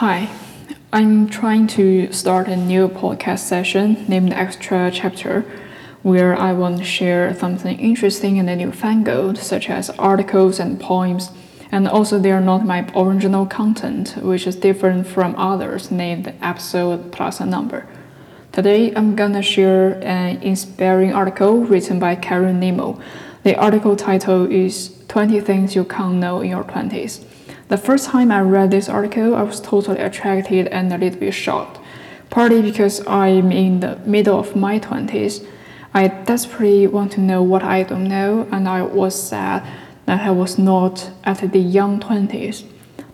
Hi, I'm trying to start a new podcast session named Extra Chapter, where I want to share something interesting and newfangled, such as articles and poems, and also they are not my original content, which is different from others named episode plus a number. Today, I'm gonna share an inspiring article written by Karen Nemo. The article title is 20 Things You Can't Know in Your 20s. The first time I read this article, I was totally attracted and a little bit shocked, partly because I'm in the middle of my 20s. I desperately want to know what I don't know, and I was sad that I was not at the young 20s.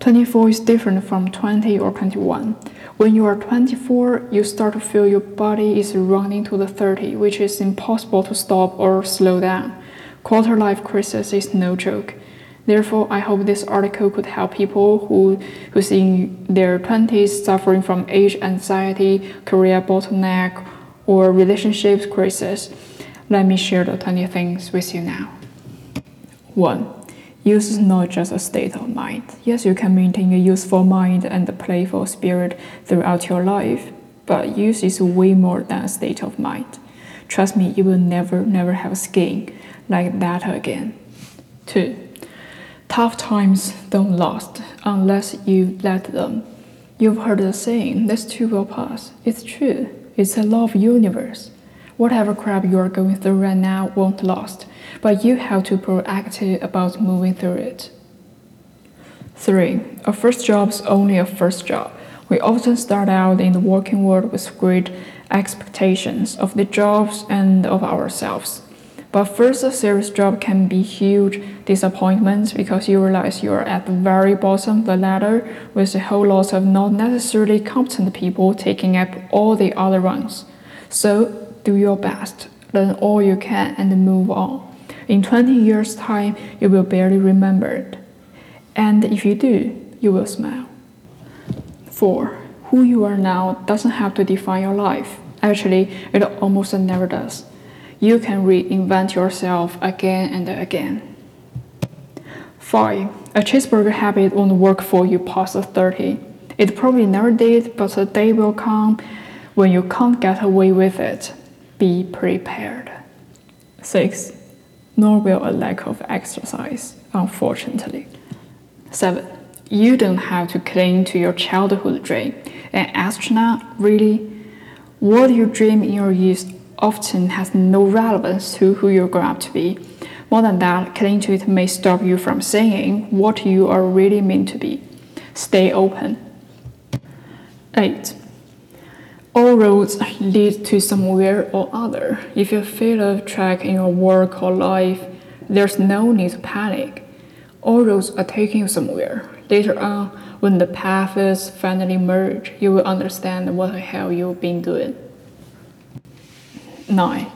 24 is different from 20 or 21. When you are 24, you start to feel your body is running to the 30, which is impossible to stop or slow down. Quarter-life crisis is no joke. Therefore, I hope this article could help people who's in their 20s suffering from age anxiety, career bottleneck, or relationship crisis. Let me share the 20 things with you now. 1. Youth is not just a state of mind. Yes, you can maintain a youthful mind and a playful spirit throughout your life, but youth is way more than a state of mind. Trust me, you will never have skin like that again. 2. Tough times don't last unless you let them. You've heard the saying, this too will pass. It's true. It's the law of universe. Whatever crap you are going through right now won't last, but you have to be proactive about moving through it. 3. A first job is only a first job. We often start out in the working world with great expectations of the jobs and of ourselves. But first, a serious job can be huge disappointment because you realize you are at the very bottom of the ladder with a whole lot of not necessarily competent people taking up all the other ones. So, do your best, learn all you can, and move on. In 20 years' time, you will barely remember it. And if you do, you will smile. 4. Who you are now doesn't have to define your life. Actually, it almost never does. You can reinvent yourself again and again. 5. A cheeseburger habit won't work for you past 30. It probably never did, but a day will come when you can't get away with it. Be prepared. 6. Nor will a lack of exercise, unfortunately. 7. You don't have to cling to your childhood dream. An astronaut, really? What you dream in your youth often has no relevance to who you grow up to be. More than that, clinging to it may stop you from seeing what you are really meant to be. Stay open. 8. All roads lead to somewhere or other. If you fail a track in your work or life, there's no need to panic. All roads are taking you somewhere. Later on, when the paths finally merge, you will understand what the hell you've been doing. 9.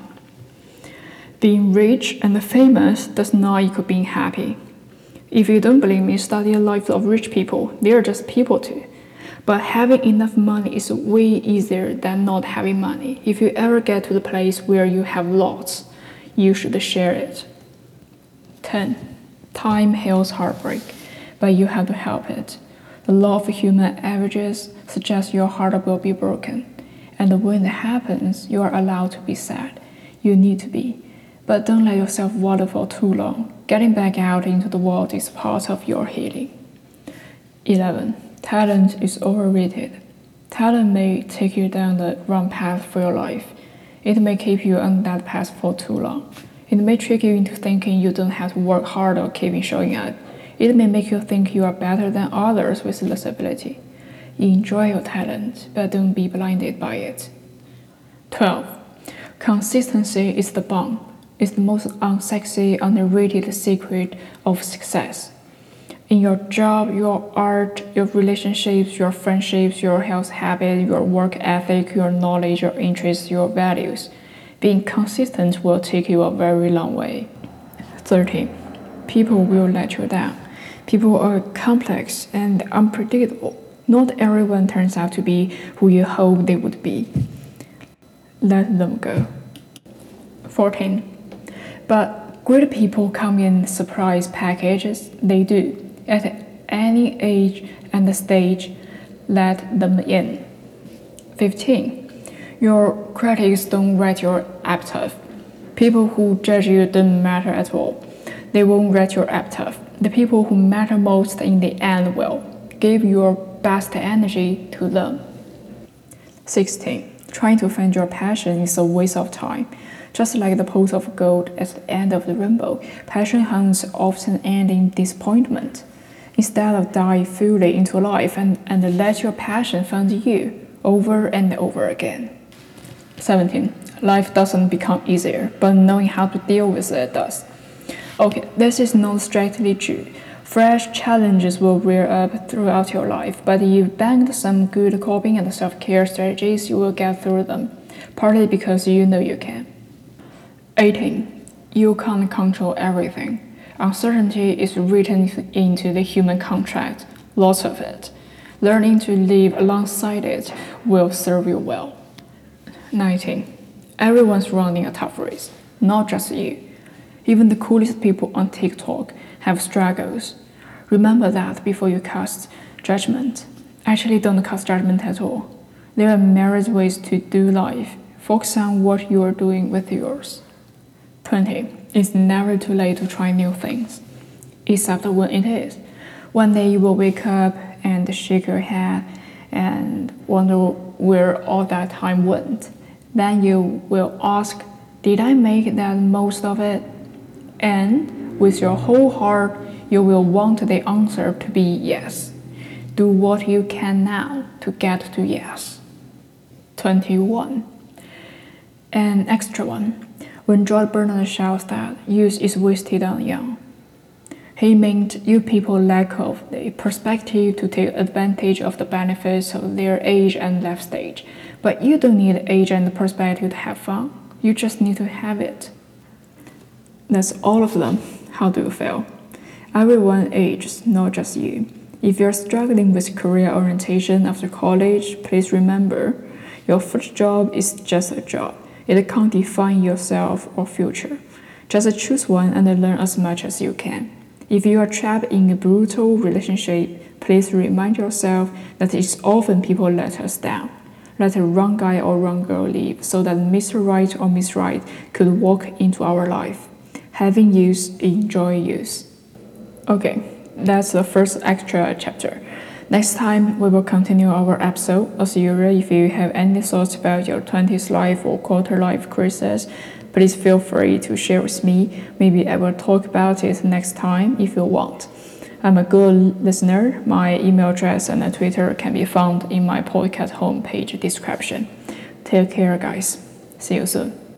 Being rich and famous does not equal being happy. If you don't believe me, study the lives of rich people. They are just people too. But having enough money is way easier than not having money. If you ever get to the place where you have lots, you should share it. 10. Time heals heartbreak, but you have to help it. The law of human averages suggests your heart will be broken. And when that happens, you are allowed to be sad. You need to be. But don't let yourself wallow for too long. Getting back out into the world is part of your healing. 11. Talent is overrated. Talent may take you down the wrong path for your life. It may keep you on that path for too long. It may trick you into thinking you don't have to work hard or keep showing up. It may make you think you are better than others with less ability. Enjoy your talent, but don't be blinded by it. 12. Consistency is the bomb. It's the most unsexy, underrated secret of success. In your job, your art, your relationships, your friendships, your health habits, your work ethic, your knowledge, your interests, your values. Being consistent will take you a very long way. 13. People will let you down. People are complex and unpredictable. Not everyone turns out to be who you hope they would be. Let them go. 14. But great people come in surprise packages. They do. At any age and stage, let them in. 15. Your critics don't write your epitaph. People who judge you don't matter at all. They won't write your epitaph. The people who matter most in the end will. Give your best energy to them. 16. Trying to find your passion is a waste of time. Just like the pot of gold at the end of the rainbow, passion hunts often end in disappointment. Instead of dive fully into life and let your passion find you over and over again. 17. Life doesn't become easier, but knowing how to deal with it does. Okay, this is not strictly true. Fresh challenges will rear up throughout your life, but if you bank some good coping and self-care strategies, you will get through them, partly because you know you can. 18. You can't control everything. Uncertainty is written into the human contract, lots of it. Learning to live alongside it will serve you well. 19. Everyone's running a tough race, not just you. Even the coolest people on TikTok have struggles. Remember that before you cast judgment. Actually, don't cast judgment at all. There are myriad ways to do life. Focus on what you are doing with yours. 20. It's never too late to try new things, except when it is. One day you will wake up and shake your head and wonder where all that time went. Then you will ask, did I make the most of it? And with your whole heart, you will want the answer to be yes. Do what you can now to get to yes. 21. An extra one. When George Bernard Shaw said, "Youth is wasted on young," he meant you people lack of the perspective to take advantage of the benefits of their age and life stage. But you don't need age and perspective to have fun. You just need to have it. That's all of them. How do you feel? Everyone ages, not just you. If you're struggling with career orientation after college, please remember, your first job is just a job. It can't define yourself or future. Just choose one and learn as much as you can. If you are trapped in a brutal relationship, please remind yourself that it's often people let us down. Let a wrong guy or wrong girl leave so that Mr. Right or Miss Right could walk into our life. Having youth, enjoy youth. Okay, that's the first extra chapter. Next time, we will continue our episode. As usual, if you have any thoughts about your 20s life or quarter life crisis, please feel free to share with me. Maybe I will talk about it next time if you want. I'm a good listener. My email address and Twitter can be found in my podcast homepage description. Take care, guys. See you soon.